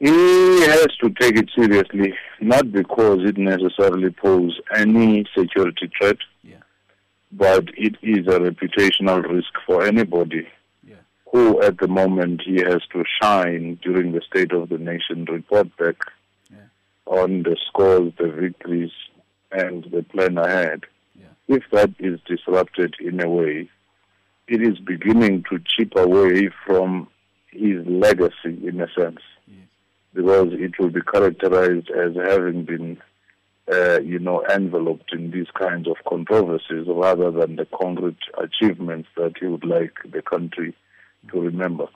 He has to take it seriously, not because it necessarily poses any security threat, but it is a reputational risk for anybody who at the moment he has to shine during the State of the Nation report back on the scores, the victories, and the plan ahead. If that is disrupted in a way, it is beginning to chip away from his legacy in a sense, because it will be characterized as having been enveloped in these kinds of controversies rather than the concrete achievements that he would like the country to remember.